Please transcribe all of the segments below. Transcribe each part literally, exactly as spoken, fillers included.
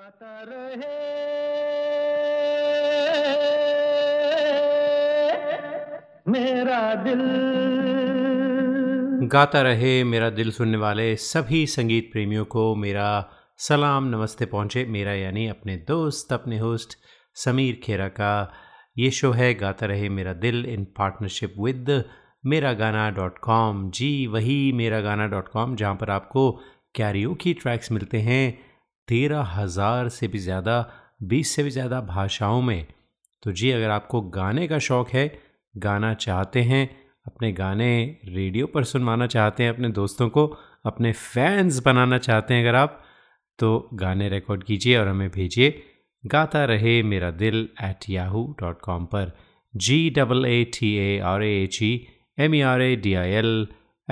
गाता रहे मेरा दिल सुनने वाले सभी संगीत प्रेमियों को मेरा सलाम नमस्ते पहुँचे। मेरा यानी अपने दोस्त अपने होस्ट समीर खेरा का ये शो है गाता रहे मेरा दिल in partnership with Meragana dot com. जी वही मेरागाना डॉट कॉम जहाँ पर आपको कैरियोकी ट्रैक्स मिलते हैं तेरह हज़ार से भी ज़्यादा बीस से भी ज़्यादा भाषाओं में। तो जी अगर आपको गाने का शौक़ है, गाना चाहते हैं, अपने गाने रेडियो पर सुनवाना चाहते हैं, अपने दोस्तों को अपने फैंस बनाना चाहते हैं अगर आप, तो गाने रिकॉर्ड कीजिए और हमें भेजिए गाता रहे मेरा दिल एट याहू डॉट कॉम पर। G double A T A R A H E M E R A D I L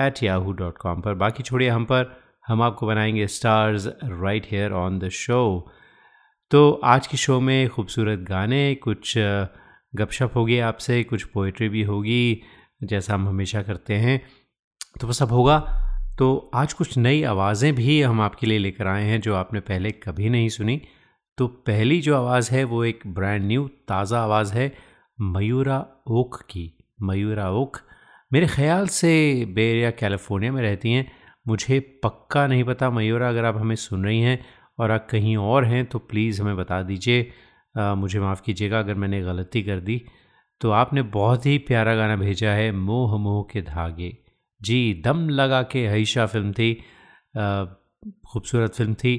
at Yahoo dot com पर। बाकी छोड़िए हम पर, हम आपको बनाएंगे stars right here on the show. तो आज के शो में खूबसूरत गाने, कुछ गपशप होगी आपसे, कुछ पोइट्री भी होगी जैसा हम हमेशा करते हैं, तो वो सब होगा। तो आज कुछ नई आवाज़ें भी हम आपके लिए लेकर आए हैं जो आपने पहले कभी नहीं सुनी। तो पहली जो आवाज़ है वो एक ब्रांड न्यू ताज़ा आवाज़ है मयूरा ओक की। मयूरा ओक मेरे ख़्याल से बे एरिया कैलिफोर्निया में रहती हैं, मुझे पक्का नहीं पता। मयूरा अगर आप हमें सुन रही हैं और आप कहीं और हैं तो प्लीज़ हमें बता दीजिए, मुझे माफ़ कीजिएगा अगर मैंने गलती कर दी। तो आपने बहुत ही प्यारा गाना भेजा है मोह मोह के धागे। जी दम लगा के हैशा फिल्म थी, खूबसूरत फिल्म थी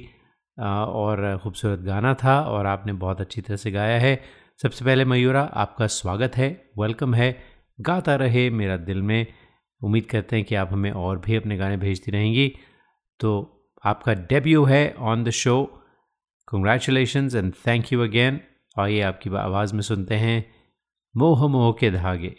और ख़ूबसूरत गाना था और आपने बहुत अच्छी तरह से गाया है। सबसे पहले मयूरा आपका स्वागत है, वेलकम है गाता रहे मेरा दिल में। उम्मीद करते हैं कि आप हमें और भी अपने गाने भेजती रहेंगी। तो आपका डेब्यू है on the show, congratulations and thank you again. और ये आपकी आवाज़ में सुनते हैं मोह मोह के धागे।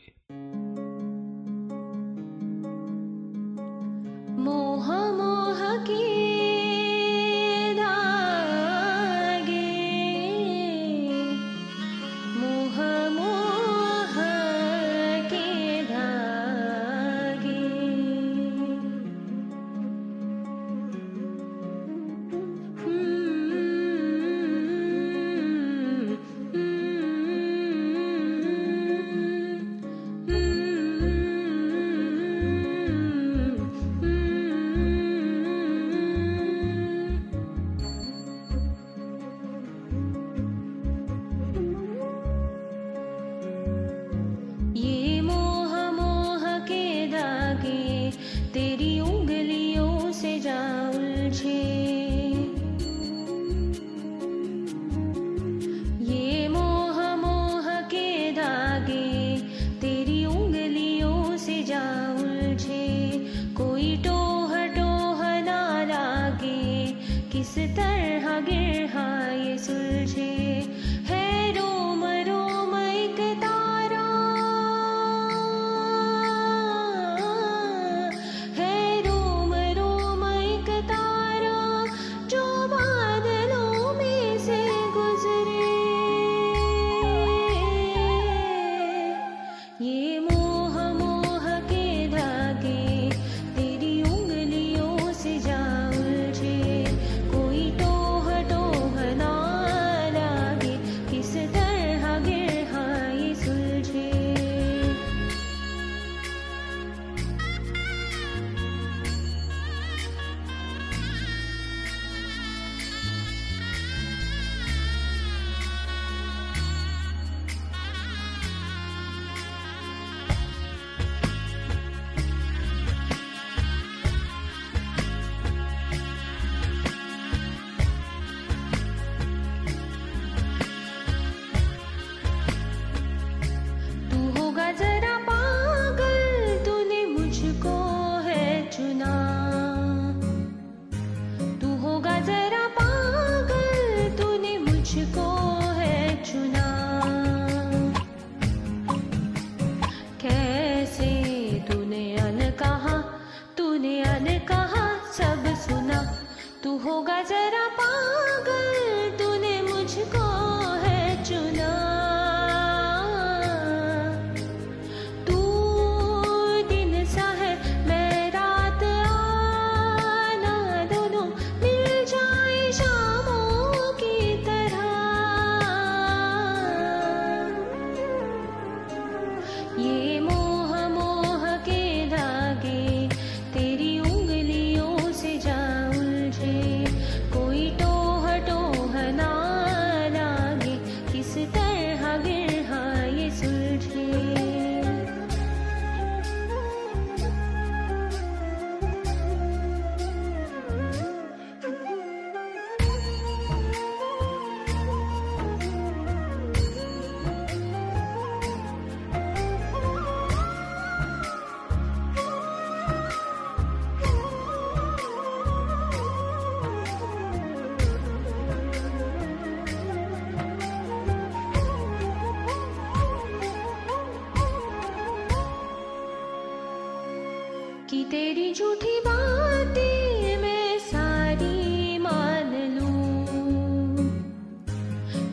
झूठी बातें मैं सारी मान लूं,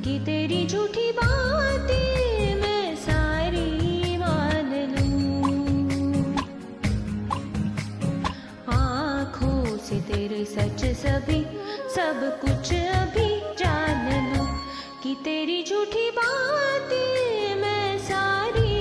कि तेरी झूठी बातें मैं सारी मान लूं, आँखों से तेरे सच सभी सब कुछ अभी जान लूं, कि तेरी झूठी बातें मैं सारी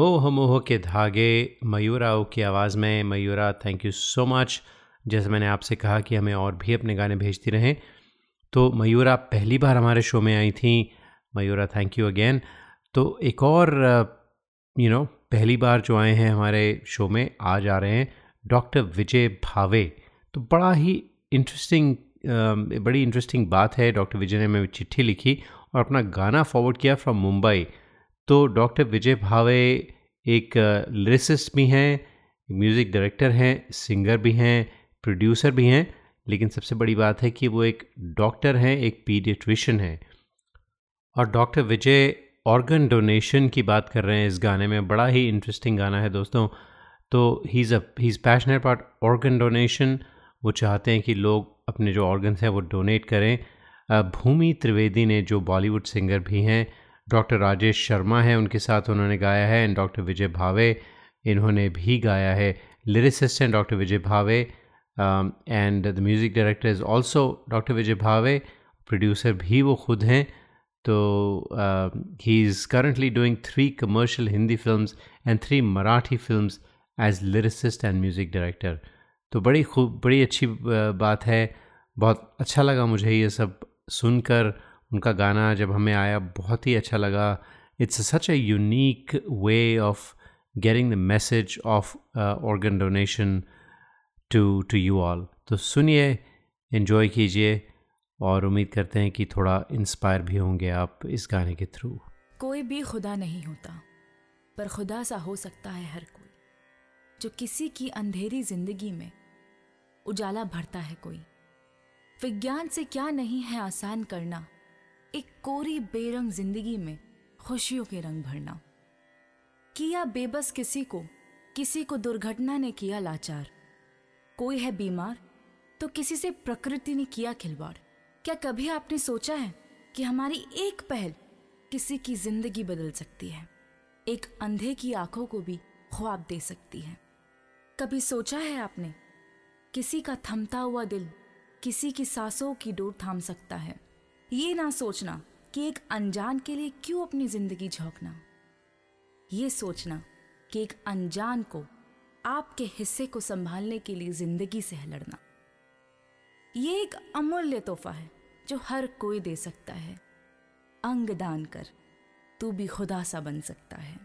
मोह मोह के धागे, मयूरा ओक की आवाज़ में। Mayura, thank you so much. जैसे मैंने आपसे कहा कि हमें और भी अपने गाने भेजती रहें, तो मयूरा पहली बार हमारे शो में आई थी। Mayura, thank you again. तो एक और यू नो पहली बार जो आए हैं हमारे शो में, आज आ रहे हैं डॉक्टर विजय भावे। तो बड़ा ही इंटरेस्टिंग बड़ी इंटरेस्टिंग बात है। डॉक्टर विजय ने हमें चिट्ठी लिखी और अपना गाना फॉरवर्ड किया फ्रॉम मुंबई। तो डॉक्टर विजय भावे एक लिरिसिस्ट भी हैं, म्यूज़िक डायरेक्टर हैं, सिंगर भी हैं, प्रोड्यूसर भी हैं, लेकिन सबसे बड़ी बात है कि वो एक डॉक्टर हैं, एक पीडियाट्रिशियन हैं। और डॉक्टर विजय ऑर्गन डोनेशन की बात कर रहे हैं इस गाने में। बड़ा ही इंटरेस्टिंग गाना है दोस्तों। तो he is a he is passionate about organ donation. वो चाहते हैं कि लोग अपने जो ऑर्गन्स हैं वो डोनेट करें। भूमि त्रिवेदी ने, जो बॉलीवुड सिंगर भी हैं, डॉक्टर राजेश शर्मा हैं उनके साथ उन्होंने गाया है, एंड डॉक्टर विजय भावे इन्होंने भी गाया है। लिरिसिस्ट हैं doctor Vijay Bhave, and the music director is also doctor Vijay Bhave. Producer भी वो खुद हैं। तो he is currently doing three commercial Hindi films and three Marathi films as lyricist and music director. तो बड़ी खूब बड़ी अच्छी बात है। बहुत अच्छा लगा मुझे ये सब सुनकर। उनका गाना जब हमें आया, बहुत ही अच्छा लगा। It's such a unique way of getting the message of organ donation to to you all. तो सुनिए, एंजॉय कीजिए, और उम्मीद करते हैं कि थोड़ा इंस्पायर भी होंगे आप इस गाने के थ्रू। कोई भी खुदा नहीं होता, पर खुदा सा हो सकता है हर कोई। जो किसी की अंधेरी जिंदगी में उजाला भरता है कोई। विज्ञान से क्या नहीं है आसान करना, एक कोरी बेरंग जिंदगी में खुशियों के रंग भरना। किया बेबस किसी को, किसी को दुर्घटना ने किया लाचार। कोई है बीमार, तो किसी से प्रकृति ने किया खिलवाड़। क्या कभी आपने सोचा है कि हमारी एक पहल किसी की जिंदगी बदल सकती है, एक अंधे की आंखों को भी ख्वाब दे सकती है। कभी सोचा है आपने, किसी का थमता हुआ दिल किसी की सांसों की डोर थाम सकता है। ये ना सोचना कि एक अनजान के लिए क्यों अपनी जिंदगी झोंकना। ये सोचना कि एक अनजान को आपके हिस्से को संभालने के लिए जिंदगी से लड़ना। ये एक अमूल्य तोहफा है जो हर कोई दे सकता है। अंग दान कर, तू भी खुदा सा बन सकता है।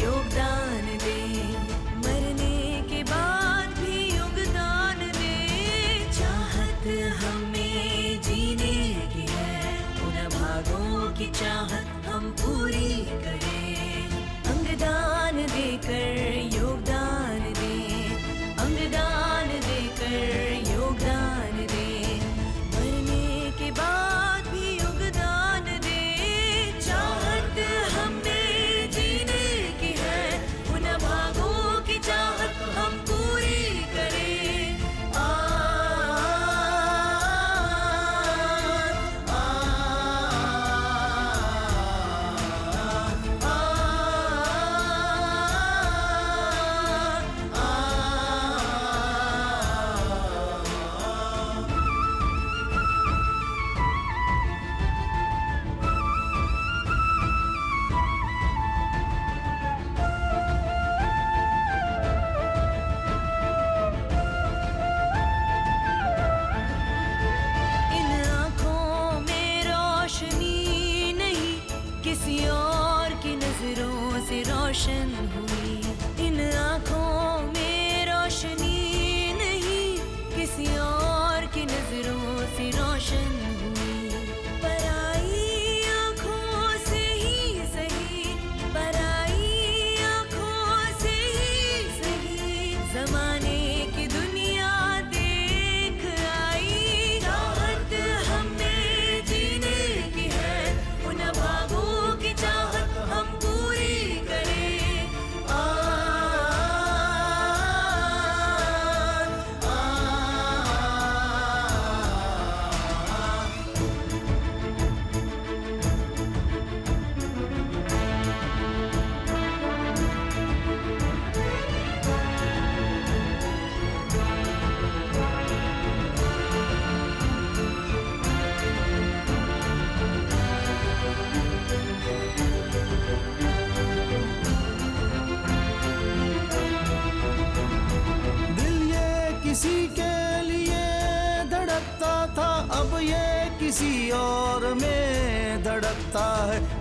योगदान दे, मरने के बाद भी युग ख्वाबों की चाहत हम पूरी करें, अंगदान देकर योगदान दें, अंगदान देकर योगदान दें, मरने के बाद भी योगदान दें, चाहत हमने जीने की है, उन भागों की चाहत हम पूरी करें।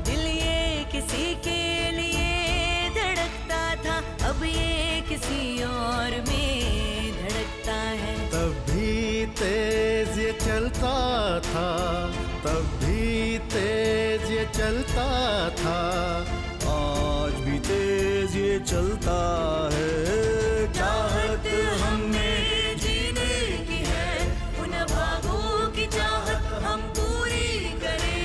दिल ये किसी के लिए धड़कता था, अब ये किसी और में धड़कता है। तब भी तेज ये चलता था, तब भी तेज ये चलता था, आज भी तेज ये चलता है। चाहत हमने जीने की है, उन भागों की चाहत हम पूरी करें।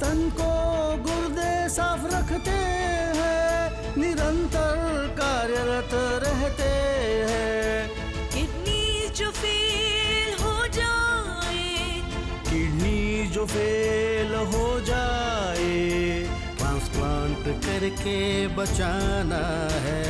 तन को गुर्दे साफ रखते हैं, निरंतर कार्यरत रहते हैं। किडनी जो फेल हो जाए, किडनी जो फेल हो जाए, ट्रांसप्लांट करके बचाना है।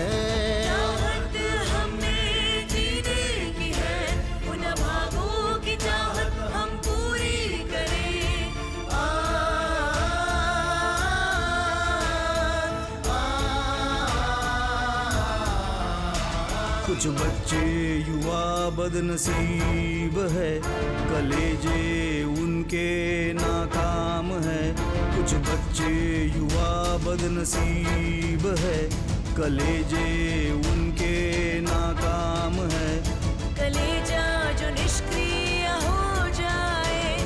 कुछ बच्चे युवा बदनसीब है, कलेजे उनके नाकाम है। कुछ बच्चे युवा बदनसीब है, कलेजे उनके नाकाम है। कलेजा जो निष्क्रिय हो जाए,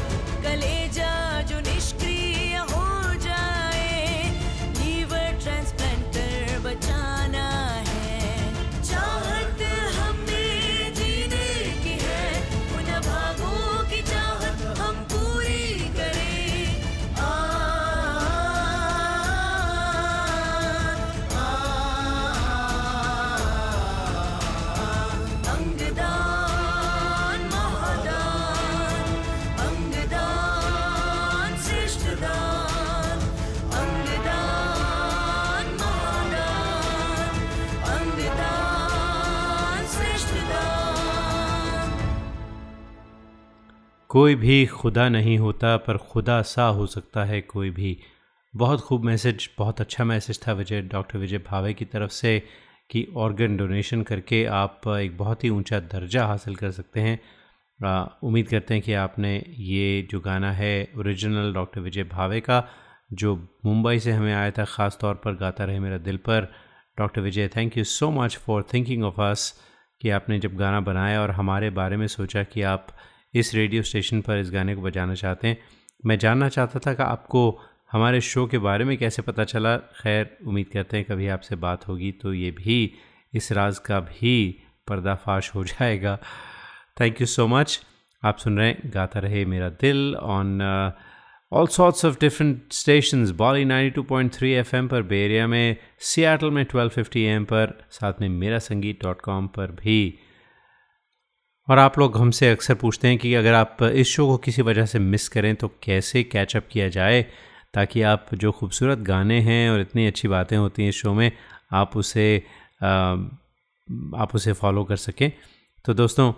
कलेजा जो निष्क्रिय हो जाए, लीवर ट्रांसप्लांटर बचाना है। चाहत हमने जीने की है, उन भागों की चाहत हम पूरी करें। आ, आ, आ, आ, अंगदान महादान। कोई भी खुदा नहीं होता पर खुदा सा हो सकता है कोई भी। बहुत खूब मैसेज, बहुत अच्छा मैसेज था विजय डॉक्टर विजय भावे की तरफ से कि ऑर्गन डोनेशन करके आप एक बहुत ही ऊंचा दर्जा हासिल कर सकते हैं। आ, उम्मीद करते हैं कि आपने ये जो गाना है ओरिजिनल डॉक्टर विजय भावे का जो मुंबई से हमें आया था, ख़ास तौर पर गाता रहे मेरा दिल पर। Doctor Vijay, thank you so much for thinking of us कि आपने जब गाना बनाया और हमारे बारे में सोचा कि आप इस रेडियो स्टेशन पर इस गाने को बजाना चाहते हैं। मैं जानना चाहता था कि आपको हमारे शो के बारे में कैसे पता चला। खैर, उम्मीद करते हैं कभी आपसे बात होगी तो ये भी, इस राज का भी पर्दाफाश हो जाएगा। Thank you so much. आप सुन रहे हैं गाता रहे मेरा Dil on all sorts of different stations, Bolly ninety two point three FM पर बे एरिया में, सियाटल में ट्वेल्व फिफ्टी एएम पर, साथ में मेरा संगीत डॉट कॉम पर भी। और आप लोग हमसे अक्सर पूछते हैं कि अगर आप इस शो को किसी वजह से मिस करें तो कैसे कैचअप किया जाए ताकि आप जो खूबसूरत गाने हैं और इतनी अच्छी बातें होती हैं शो में आप उसे आप उसे फॉलो कर सकें। तो दोस्तों,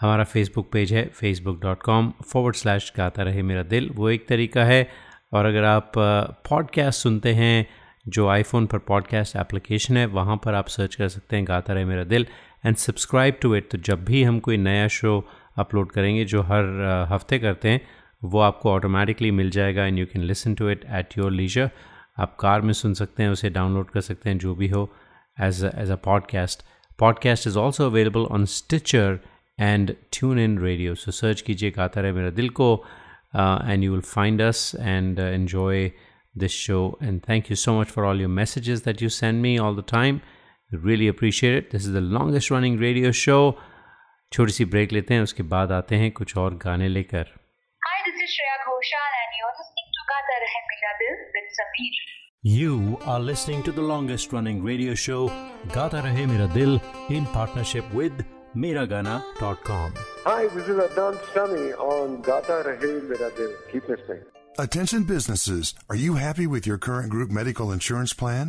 हमारा फेसबुक पेज है Facebook dot com forward slash Gaata रहे मेरा दिल, वो एक तरीका है। और अगर आप पॉडकास्ट सुनते हैं, जो आईफोन पर पॉडकास्ट एप्लीकेशन है, वहाँ पर आप सर्च कर सकते हैं गाता रहे मेरा दिल एंड सब्सक्राइब टू इट। तो जब भी हम कोई नया शो अपलोड करेंगे, जो हर हफ्ते करते हैं, वो आपको ऑटोमेटिकली मिल जाएगा and you can listen to it at your leisure. आप कार में सुन सकते हैं, उसे डाउनलोड कर सकते हैं, जो भी हो, as as a podcast. Podcast is also available on Stitcher and TuneIn radio. So search कीजिए गाता रहे मेरा दिल को and you will find us and enjoy this show, and thank you so much for all your messages that you send me all the time. Really appreciate it. This is the longest running radio show. छोटी सी break लेते हैं, उसके बाद आते हैं कुछ और गाने लेकर. Hi, this is Shreya Ghoshal and you're listening to Gaata Rahe Mera Dil with Sameer. You are listening to the longest running radio show Gaata Rahe Mera Dil in partnership with Meragana dot com. Hi, this is Adnan Sami on Gaata Rahe Mera Dil. Keep listening. Attention businesses, are you happy with your current group medical insurance plan?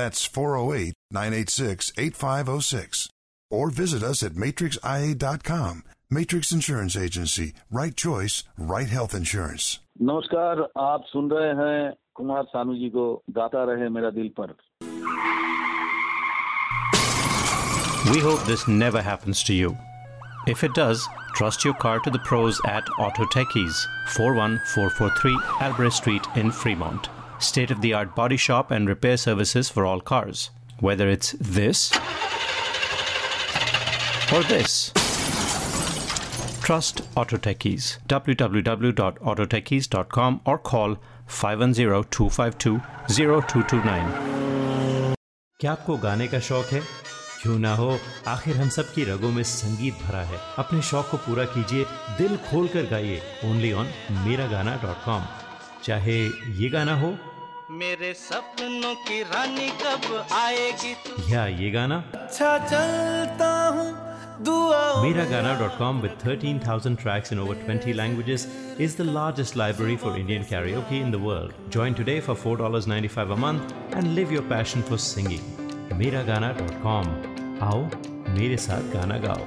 That's four oh eight, nine eight six, eight five oh six. Or visit us at matrix i a dot com. Matrix Insurance Agency. Right choice, right health insurance. नमस्कार, आप सुन रहे हैं कुमार सानू जी को गाता रहे मेरा दिल पर. We hope this never happens to you. If it does, trust your car to the pros at Autotechies, four one four four three Albrecht Street in Fremont. State-of-the-art body shop and repair services for all cars. Whether it's this or this, trust Autotechies. w w w dot autotechies dot com or call five one zero two five two zero two two nine. क्या आपको गाने का शौक है? क्यों ना हो, आखिर हम सब की रगों में संगीत भरा है। अपने शौक को पूरा कीजिए, दिल खोल कर गाइए, ओनली ऑन मेरा गाना डॉट कॉम। चाहे ये गाना हो, मेरे सपनों की रानी कब आएगी तू, या ये गाना, अच्छा चलता हूँ दुआ। Meragana dot com, with thirteen thousand tracks in over twenty languages, is the largest library for Indian karaoke in the world. Join today for four dollars and ninety-five cents a month and live your passion for singing. Meragana dot com. आओ मेरे साथ गाना गाओ.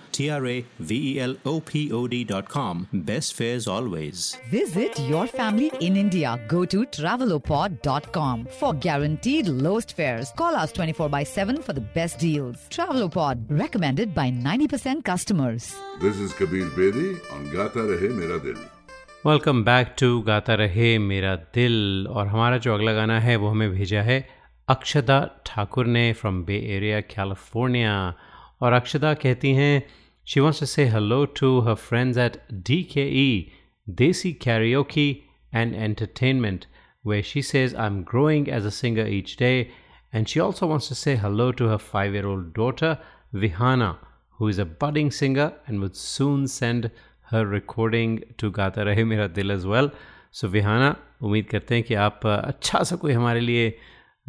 T R A V E L O P O D dot com. Best fares always. Visit your family in India. Go to Travel O Pod dot com for guaranteed lowest fares. Call us twenty-four by seven for the best deals. TravelOpod, recommended by ninety percent customers. This is Kabir Bedi on Gata Rahe Mera Dil. Welcome back to Gata Rahe Mera Dil. और हमारा जो अगला गाना है वो हमें भेजा है अक्षदा ठाकुर ने from Bay Area, California. और अक्षदा कहती हैं she wants to say hello to her friends at D K E, Desi Karaoke and Entertainment, where she says, I'm growing as a singer each day. And she also wants to say hello to her five-year-old daughter, Vihana, who is a budding singer and would soon send her recording to Gata Rahe Mera Dil as well. So Vihana, उम्मीद करते हैं कि आप अच्छा सा कोई हमारे लिए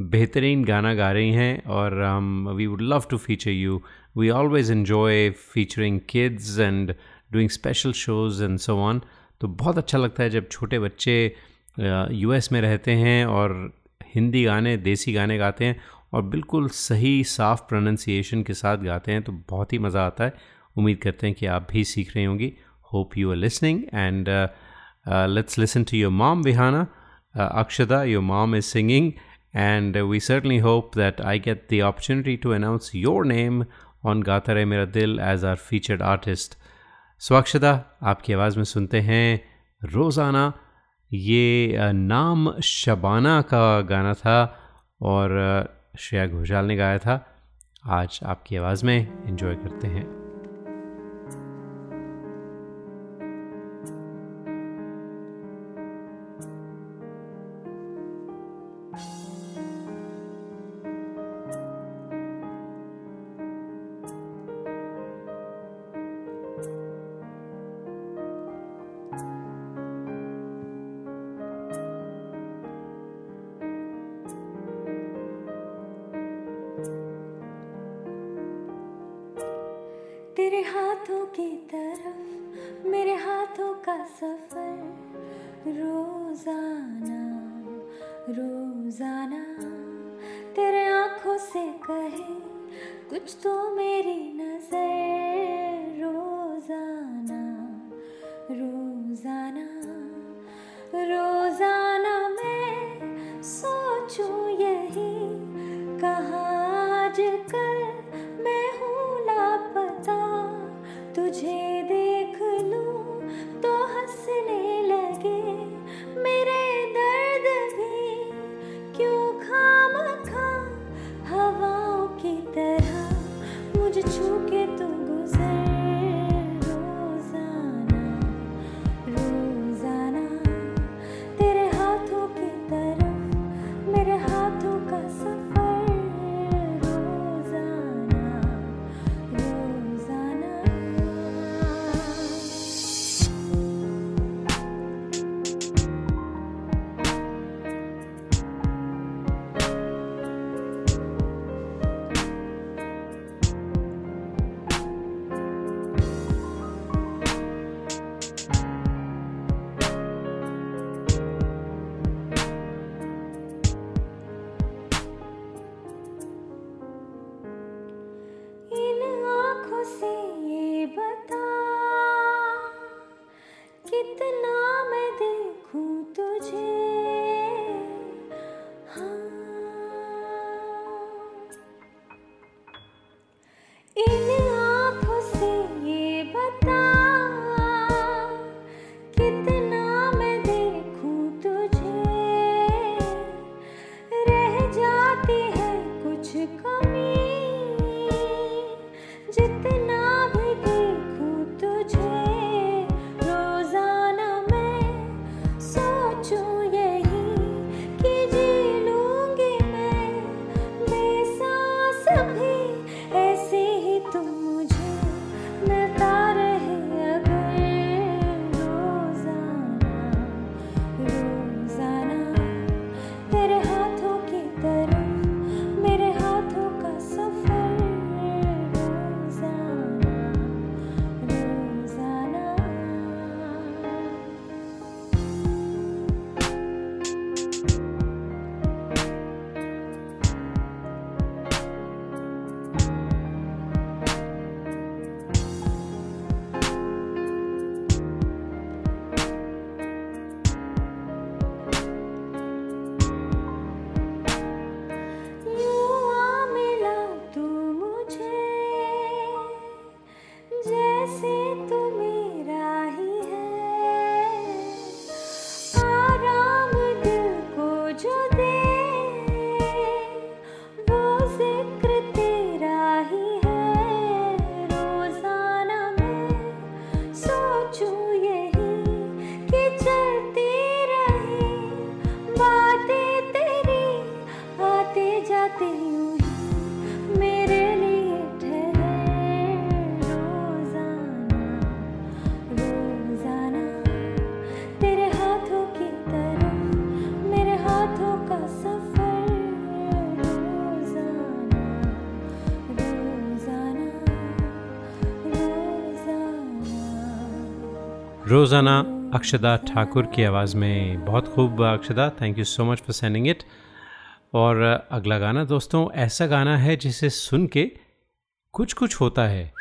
बेहतरीन गाना गा रही हैं और we would love to feature you. We always enjoy featuring kids and doing special shows and so on. तो बहुत अच्छा लगता है जब छोटे बच्चे यूएस में रहते हैं और हिंदी गाने देसी गाने गाते हैं और बिल्कुल सही साफ प्रोनंसिएशन के साथ गाते हैं तो बहुत ही मज़ा आता है. उम्मीद करते हैं कि आप भी सीख रही होंगी. Hope you are listening and uh, uh, let's listen to your mom, Vihana. Uh, Akshada, your mom is singing and we certainly hope that I get the opportunity to announce your name on Gata Rahe Mera Dil as our featured artist. So Akshada, आपकी आवाज़ में सुनते हैं रोज़ाना. ये नाम शबाना का गाना था और श्रेया घोषाल ने गाया था. आज आपकी आवाज़ में एंजॉय करते हैं. रोज़ाना अक्षदा ठाकुर की आवाज़ में बहुत खूब Akshada, thank you so much for sending it. और अगला गाना दोस्तों ऐसा गाना है जिसे सुन के कुछ कुछ होता है।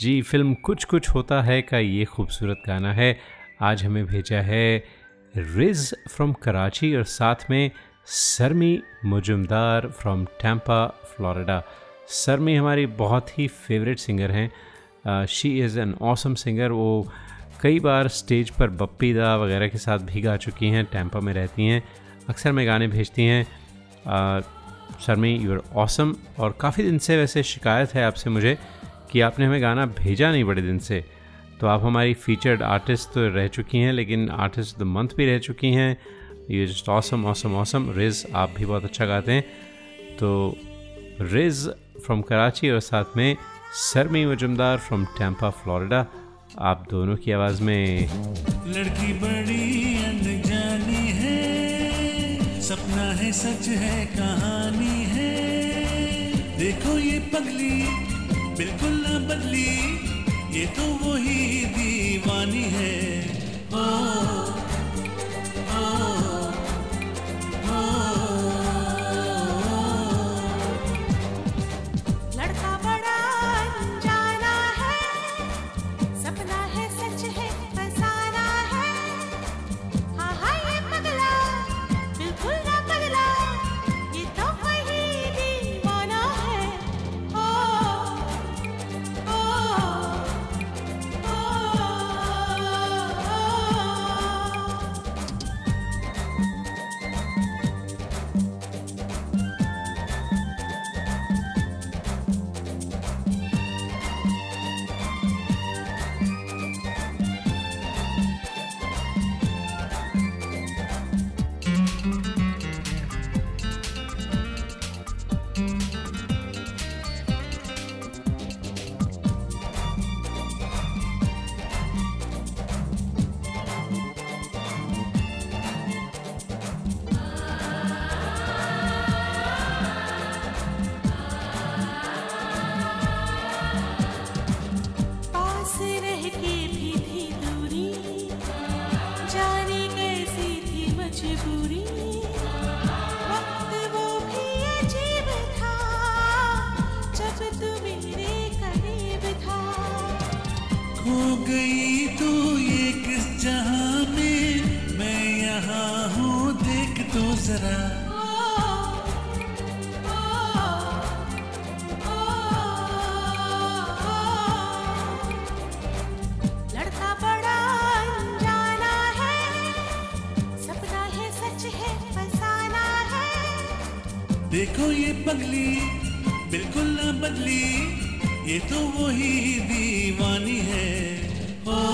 जी, फिल्म कुछ कुछ होता है का ये खूबसूरत गाना है, आज हमें भेजा है रिज फ्रॉम कराची और साथ में Sharmi Majumdar from Tampa Florida. Sharmi हमारी बहुत ही फेवरेट सिंगर हैं, she is an awesome singer. वो कई बार स्टेज पर बप्पी दा वगैरह के साथ भी गा चुकी हैं, टैम्पा में रहती हैं, अक्सर में गाने भेजती हैं। Sharmi you are awesome. और काफ़ी दिन से वैसे शिकायत है आपसे मुझे कि आपने हमें गाना भेजा नहीं बड़े दिन से। तो आप हमारी फीचर्ड आर्टिस्ट तो रह चुकी हैं, लेकिन आर्टिस्ट ऑफ द मंथ भी रह चुकी हैं। You are just awesome awesome awesome. रिज आप भी बहुत अच्छा गाते हैं। तो रिज फ्रॉम कराची और साथ में Sharmi Majumdar from Tampa Florida, आप दोनों की आवाज़ में। लड़की बड़ी अनजानी है, सपना है सच है कहानी है, देखो ये पगली बिल्कुल ना बदली, ये तो वही दीवानी है। ओ, ओ, ओ, देखो ये पगली बिल्कुल ना बदली, ये तो वही दीवानी है। ओ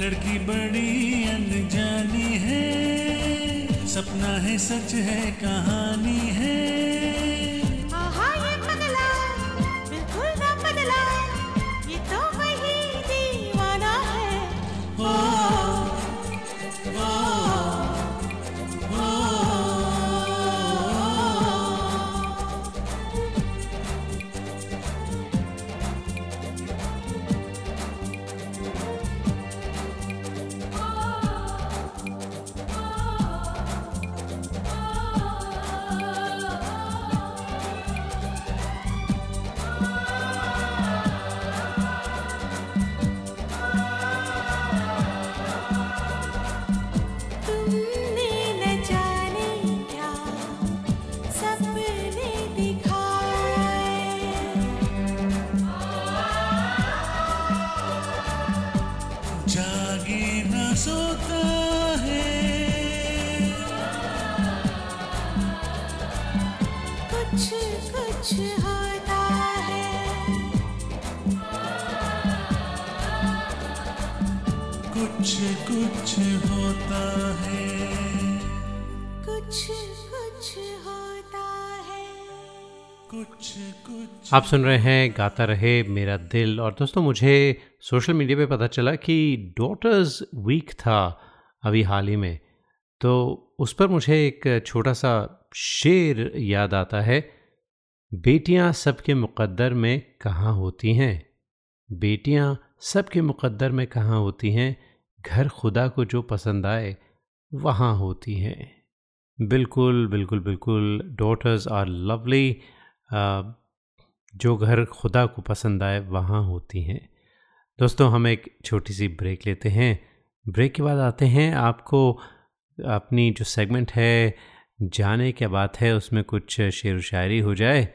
लड़की बड़ी अनजानी है, सपना है सच है कहानी है। आहा ये पगला बिल्कुल ना बदला, ये तो वही दीवाना है। ओ ओ ओ कुछ होता है, कुछ कुछ होता है, कुछ कुछ। आप सुन रहे हैं गाता रहे मेरा दिल। और दोस्तों, मुझे सोशल मीडिया पे पता चला कि डॉटर्स वीक था अभी हाल ही में, तो उस पर मुझे एक छोटा सा शेर याद आता है। बेटियां सबके मुकद्दर में कहाँ होती हैं, बेटियां सबके मुकद्दर में कहाँ होती हैं, घर खुदा को जो पसंद आए वहाँ होती हैं। बिल्कुल बिल्कुल बिल्कुल, डॉटर्स आर लवली, जो घर खुदा को पसंद आए वहाँ होती हैं। दोस्तों, हम एक छोटी सी ब्रेक लेते हैं, ब्रेक के बाद आते हैं। आपको अपनी जो सेगमेंट है जाने क्या बात है, उसमें कुछ शेर व शायरी हो जाए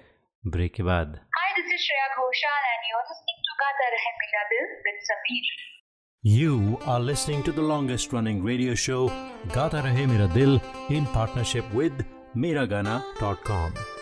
ब्रेक के बाद। Hi, this is Shreya Ghoshal and you are listening to Gaata रहे मेरा Dil with Sameer. You are listening to the longest running radio show, Gaata Rahe Mera Dil, in partnership with Meragana dot com.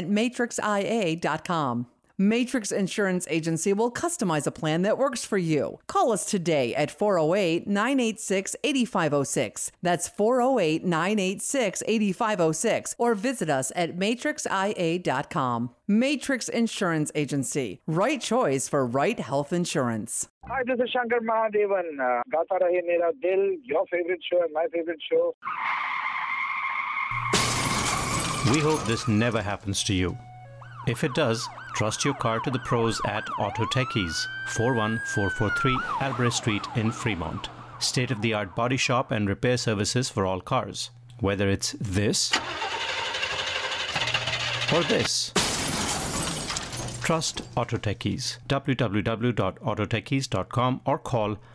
at matrix i a dot com. Matrix Insurance Agency will customize a plan that works for you. Call us today at four oh eight, nine eight six, eight five oh six. That's four oh eight, nine eight six, eight five oh six. Or visit us at matrix i a dot com. Matrix Insurance Agency. Right choice for right health insurance. Hi, this is Shankar Mahadevan. Uh, Gaata Rahe Mera Dil, your favorite show and my favorite show. We hope this never happens to you. If it does, trust your car to the pros at Autotechies, four one four four three Alvarez Street in Fremont. State-of-the-art body shop and repair services for all cars. Whether it's this or this, trust Autotechies. w w w dot autotechies dot com or call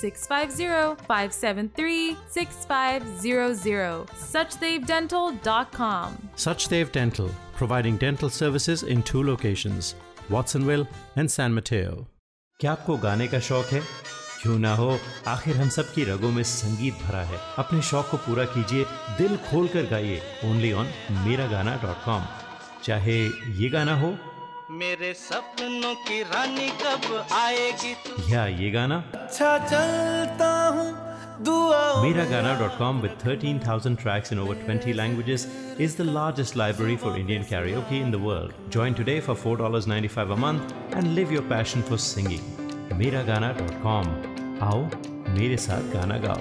six five zero, five seven three, six five zero zero. Sachdev Dental dot com. Sachdev Dental, providing dental services in two locations, Watsonville and San Mateo. क्या आपको गाने का शौक है? क्यों ना हो, आखिर हम सब की रगों में संगीत भरा है। अपने शौक को पूरा कीजिए, दिल खोल कर गाइए, only on meragana dot com. चाहे ये गाना हो, मेरे सपनों की रानी कब आएगी, या ये गाना, अच्छा चलता हूं दुआओं में। Meragana dot com, with thirteen thousand tracks in over twenty languages, is the largest library for Indian karaoke in the world. Join today for four dollars and ninety-five cents a month and live your passion for singing. Meragana dot com. आओ मेरे साथ गाना गाओ।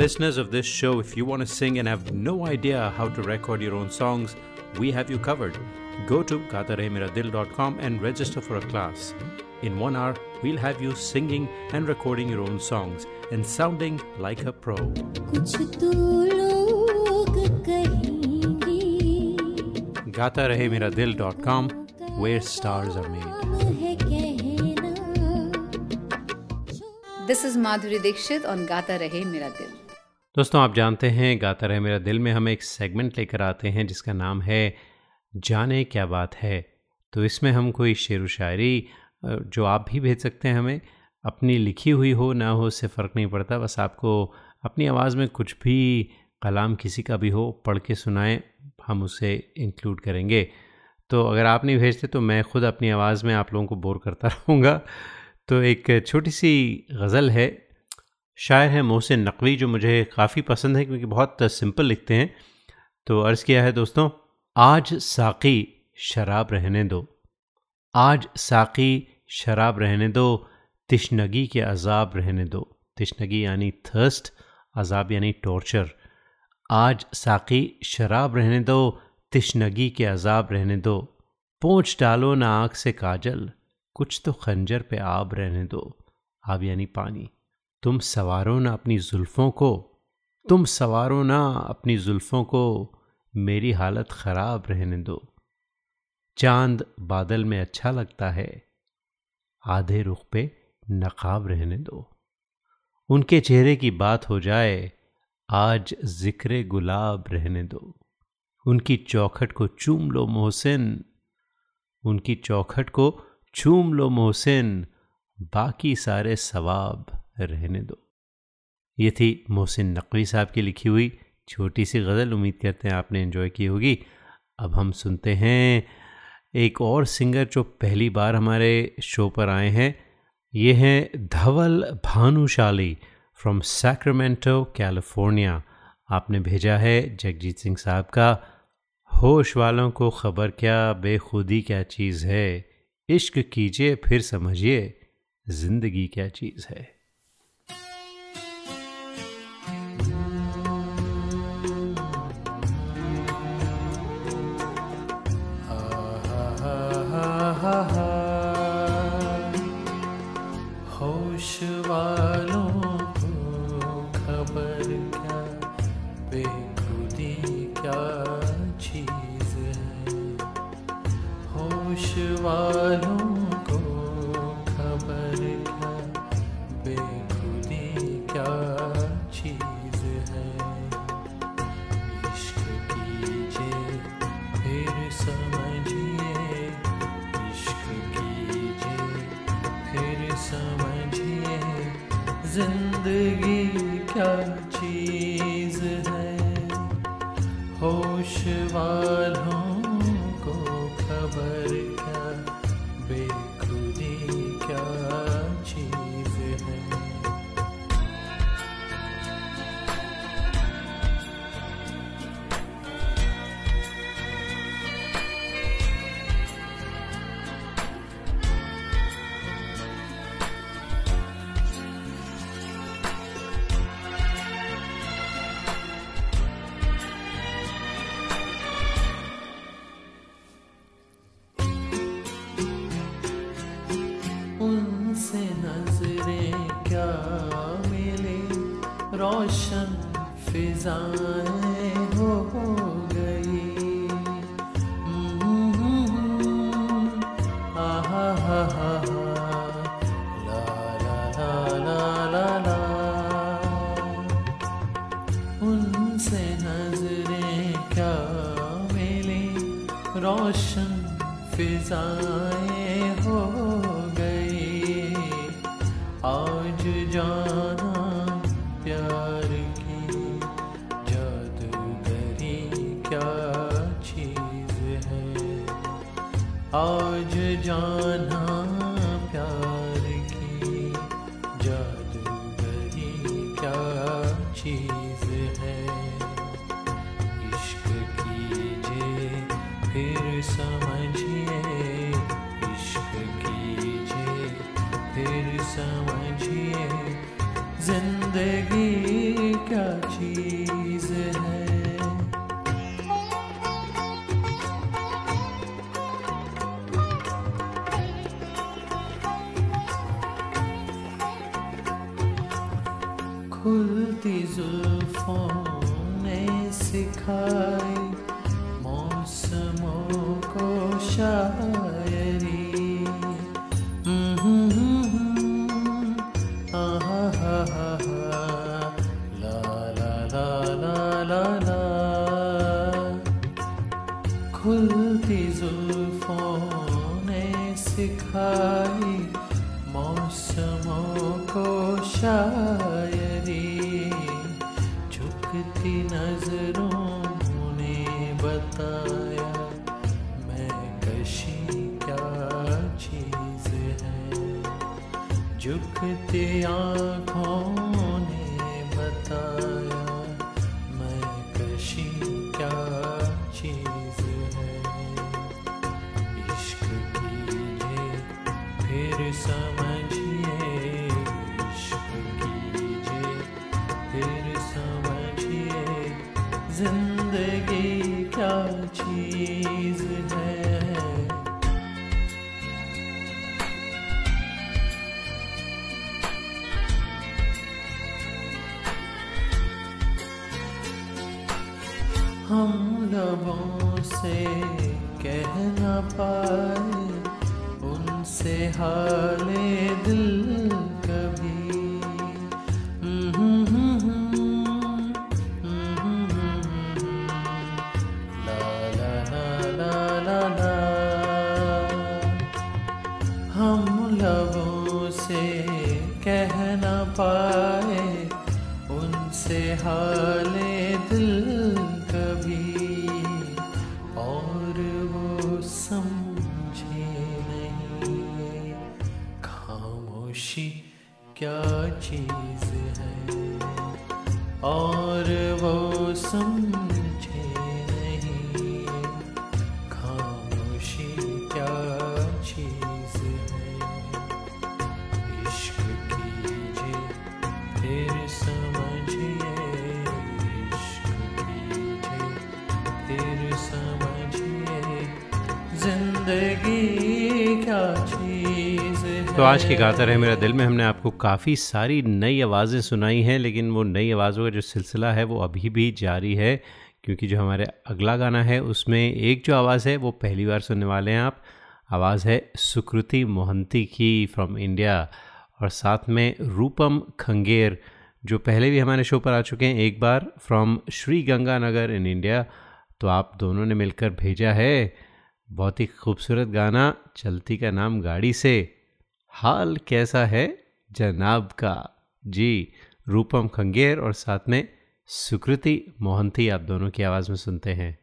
Listeners of this show, if you want to sing and have no idea how to record your own songs, we have you covered. Go to gaata rahe mera dil dot com and register for a class. In one hour, we'll have you singing and recording your own songs and sounding like a pro. gaata rahe mera dil dot com, where stars are made. This is Madhuri Dixit on Gaata Rahe Mera Dil. दोस्तों, आप जानते हैं गाता रहे मेरा दिल में हम एक सेगमेंट लेकर आते हैं जिसका नाम है जाने क्या बात है। तो इसमें हम कोई शेर व शायरी जो आप भी भेज सकते हैं हमें, अपनी लिखी हुई हो ना हो उससे फ़र्क नहीं पड़ता, बस आपको अपनी आवाज़ में कुछ भी कलाम किसी का भी हो पढ़ के सुनाएं, हम उसे इंक्लूड करेंगे। तो अगर आप नहीं भेजते तो मैं ख़ुद अपनी आवाज़ में आप लोगों को बोर करता रहूँगा। तो एक छोटी सी गज़ल है, शायर है मोहसिन नकवी, जो मुझे काफ़ी पसंद है क्योंकि बहुत सिंपल लिखते हैं। तो अर्ज़ किया है दोस्तों, आज साकी शराब रहने दो, आज साकी शराब रहने दो, तिश्नगी के अजाब रहने दो। तिश्नगी यानी थर्स्ट, अजाब यानी टॉर्चर। आज साकी शराब रहने दो, तिश्नगी के अजाब रहने दो, पोंछ डालो ना आँख से काजल, कुछ तो खंजर पे आब रहने दो। आब यानी पानी। तुम सवारो ना अपनी जुल्फ़ों को, तुम सवारो ना अपनी जुल्फ़ों को, मेरी हालत ख़राब रहने दो। चांद बादल में अच्छा लगता है, आधे रुख पे नकाब रहने दो। उनके चेहरे की बात हो जाए, आज जिक्रे गुलाब रहने दो। उनकी चौखट को चूम लो मोहसिन, उनकी चौखट को चूम लो मोहसिन, बाकी सारे सवाब रहने दो। ये थी मोहसिन नकवी साहब की लिखी हुई छोटी सी गज़ल। उम्मीद करते हैं आपने एंजॉय की होगी। अब हम सुनते हैं एक और सिंगर जो पहली बार हमारे शो पर आए हैं। ये हैं Dhaval Bhanushali from Sacramento California. आपने भेजा है जगजीत सिंह साहब का, होश वालों को खबर क्या बेखुदी क्या चीज़ है, इश्क कीजिए फिर समझिए ज़िंदगी क्या चीज़ है। आज जाना प्यार की जादूगरी क्या चीज़ है, इश्क कीजिए फिर समझिए, इश्क कीजिए फिर समझिए, जिंदगी क्या चीज है। खुलती जुल्फों ने सिखाई मौसमों को शायरी। खुलती जुल्फों ने सिखाई मौसमों को शायरी। झुकती नजरों ने बताया मैं कशी क्या चीज है। झुकती आँखों ने बताया मैं कशी क्या चीज। समझिए इश्क कीजिए फिर समझिए जिंदगी क्या चीज है। हम लबों से कह ना पाए से हाले दिल कभी। ला ला ला ला ला ला। हम लबों से कह ना पाए उनसे हाले दिल कभी। और वो सम क्या चीज है और वो समझे नहीं। खामोशी क्या चीज है। इश्क कीजिए फिर समझिए इश्क कीजिए फिर समझिए जिंदगी क्या चीज। तो आज की गाता रहे मेरा दिल में हमने आपको काफ़ी सारी नई आवाज़ें सुनाई हैं, लेकिन वो नई आवाज़ों का जो सिलसिला है वो अभी भी जारी है, क्योंकि जो हमारे अगला गाना है उसमें एक जो आवाज़ है वो पहली बार सुनने वाले हैं आप। आवाज़ है सुकृति मोहंती की फ्रॉम इंडिया, और साथ में रूपम खंगेर जो पहले भी हमारे शो पर आ चुके हैं एक बार, from Shri Ganganagar in India. तो आप दोनों ने मिलकर भेजा है बहुत ही खूबसूरत गाना, चलती का नाम गाड़ी से, हाल कैसा है जनाब का। जी, रूपम खंगेर और साथ में सुकृति मोहंती आप दोनों की आवाज़ में सुनते हैं।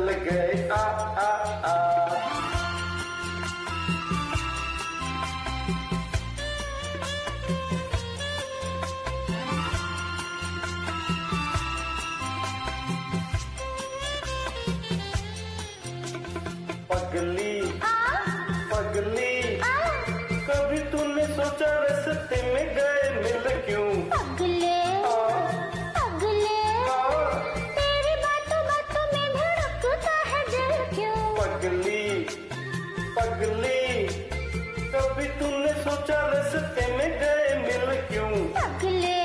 चल गए आ आ आ। पगली पगली कभी तूने सोचा रास्ते में गए मिल क्यों? पगले पगले तेरी बातों बातों में भड़कता है दिल क्यों? पगली पगली कभी तूने सोचा रास्ते में गए मिल क्यों? पगले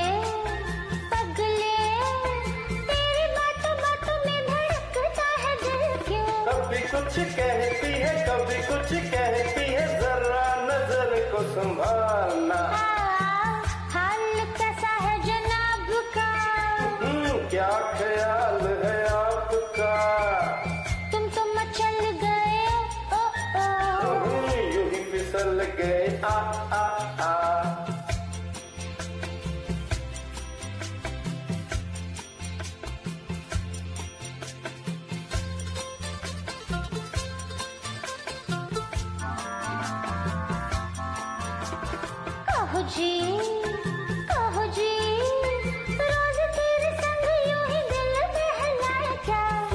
पगले तेरी बातों बातों में भड़कता है दिल क्यों? कभी कुछ कहती है कभी कुछ कहती है जरा नजर को संभालना। क्या ख्याल है आपका? तुम तो मचल गए ओ ओ, यू ही फिसल गए आ आ आ। कहो जी कहो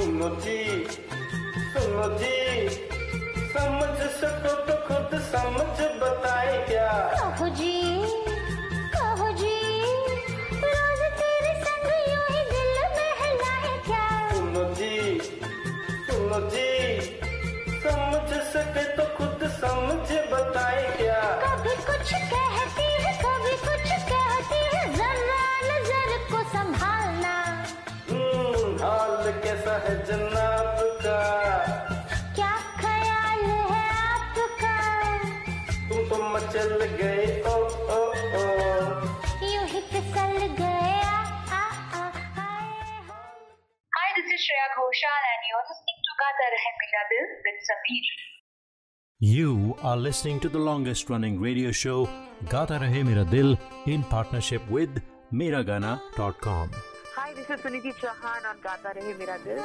जी सुनो जी सुनो जी समझ सको तो खुद समझ बताए क्या? कहो जी कहो जी रोज तेरे संग यूं ही दिल बहलाए क्या? सुनो जी सुनो जी समझ सके तो खुद समझ बताए क्या? कभी कुछ कहती है कभी कुछ कहती है जरा नजर को संभालना। हाल कैसा है जनाब का? क्या ख्याल है आपका? तुम तो मचल गए ओ ओ ओ, यूं ही फिसल गए आ आ आ। Hi, this is Shreya Ghoshal and you're listening to Gaata Rahe Mera Dil with Sameer. You are listening to the longest running radio show Gaata Rahe Mera Dil in partnership with Meragana dot com. Hi, this is Sunidhi Chauhan on Gaata Rahe Mera Dil.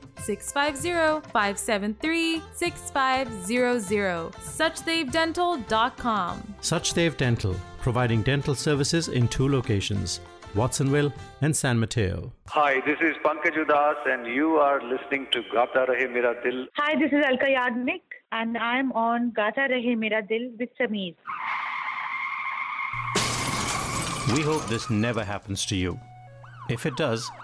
six five zero, five seven three, six five zero zero, sachdev dental dot com. Sachdev Dental, providing dental services in two locations, Watsonville and San Mateo. Hi, this is Pankaj Udhas and you are listening to Gaata Rahe Mera Dil. Hi, this is Alka Yagnik and I am on Gaata Rahe Mera Dil with Sameer. We hope this never happens to you. If it does,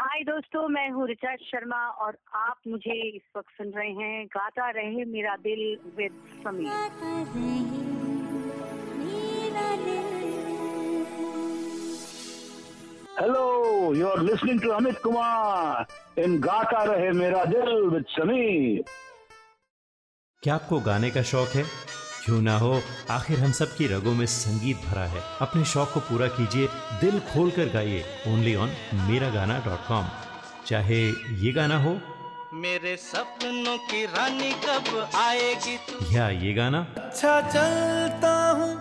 हाय दोस्तों, मैं हूँ Richard Sharma और आप मुझे इस वक्त सुन रहे हैं गाता रहे मेरा Dil with Sameer. Hello, Hello, you are listening to Amit Kumar in Gaata Rahe Mera Dil with Sameer. क्या आपको गाने का शौक है? क्यों ना हो, आखिर हम सब की रगों में संगीत भरा है। अपने शौक को पूरा कीजिए, दिल खोल कर गाइए, only on Meragana dot com. चाहे ये गाना हो, मेरे सपनों की रानी कब आएगी तू, या ये गाना, अच्छा चलता हूँ,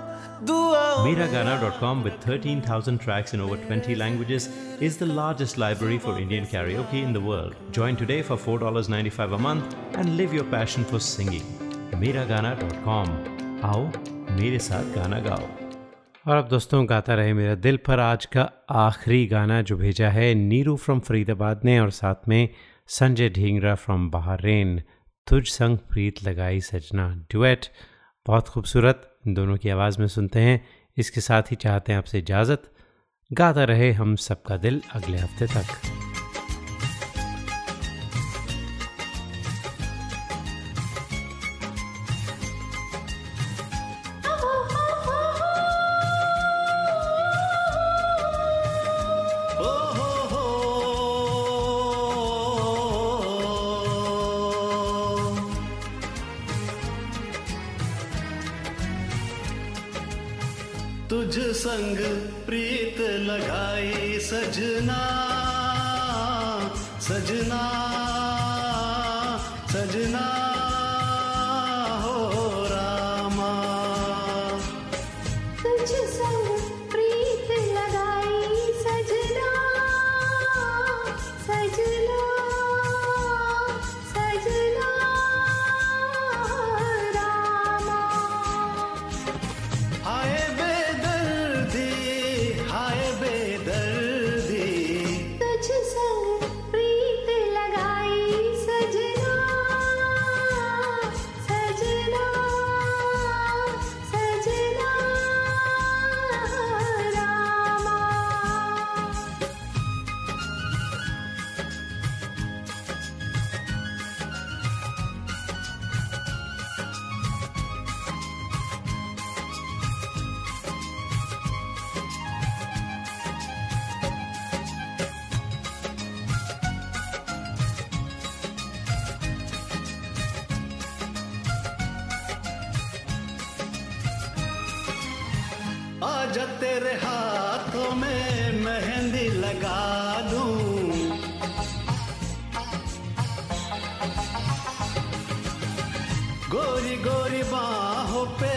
Meragana dot com, with thirteen thousand tracks in over twenty languages, is the largest library for Indian karaoke in the world. Join today for four dollars and ninety-five cents a month and live your passion for singing. Meragana dot com. आओ मेरे साथ गाना गाओ. और अब दोस्तों, गाता रहे मेरा दिल पर आज का आखिरी गाना जो भेजा है नीरू फ्रॉम फरीदाबाद ने, और साथ में संजय ढींगरा फ्रॉम बहरीन, तुझ संग प्रीत लगाई सजना डुएट. बहुत खूबसूरत, दोनों की आवाज़ में सुनते हैं. इसके साथ ही चाहते हैं आपसे इजाज़त. गाता रहे हम सबका दिल अगले हफ्ते तक. संग प्रीत लगाई सजना सजना सजना हो रामा, तुझ संग प्रीत लगाई सजना सजना सजना रामा. हाय तेरे हाथों में मेहंदी लगा दूं, गोरी गोरी बाहों पे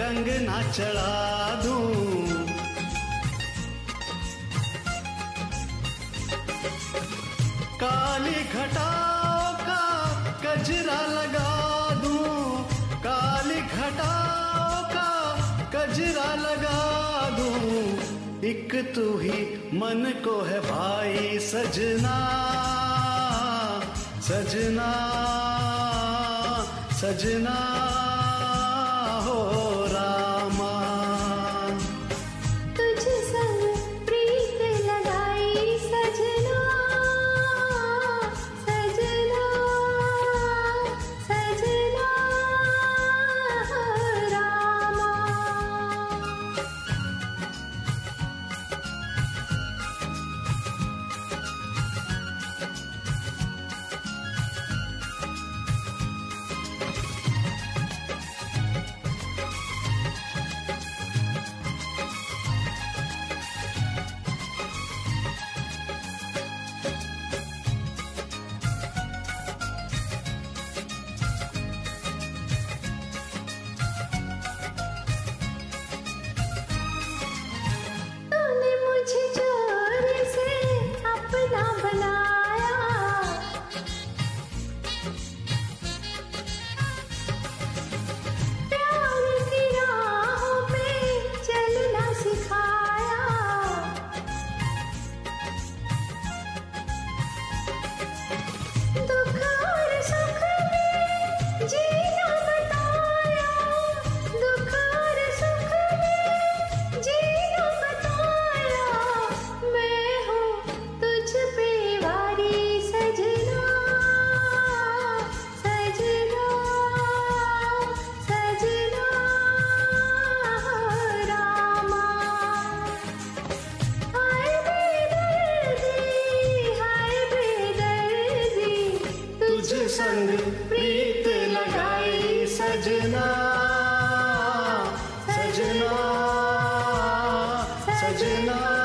कंगना चढ़ा दूं, काली घटाओं का कजरा लगा दूं, काली घटाओं का कजरा लगा दूं. एक तू ही मन को है भाई सजना सजना सजना हो रामा, तुझ संग प्रीत लगाई सजना सजना सजना रामा. संग प्रीत लगाई सजना सजना सजना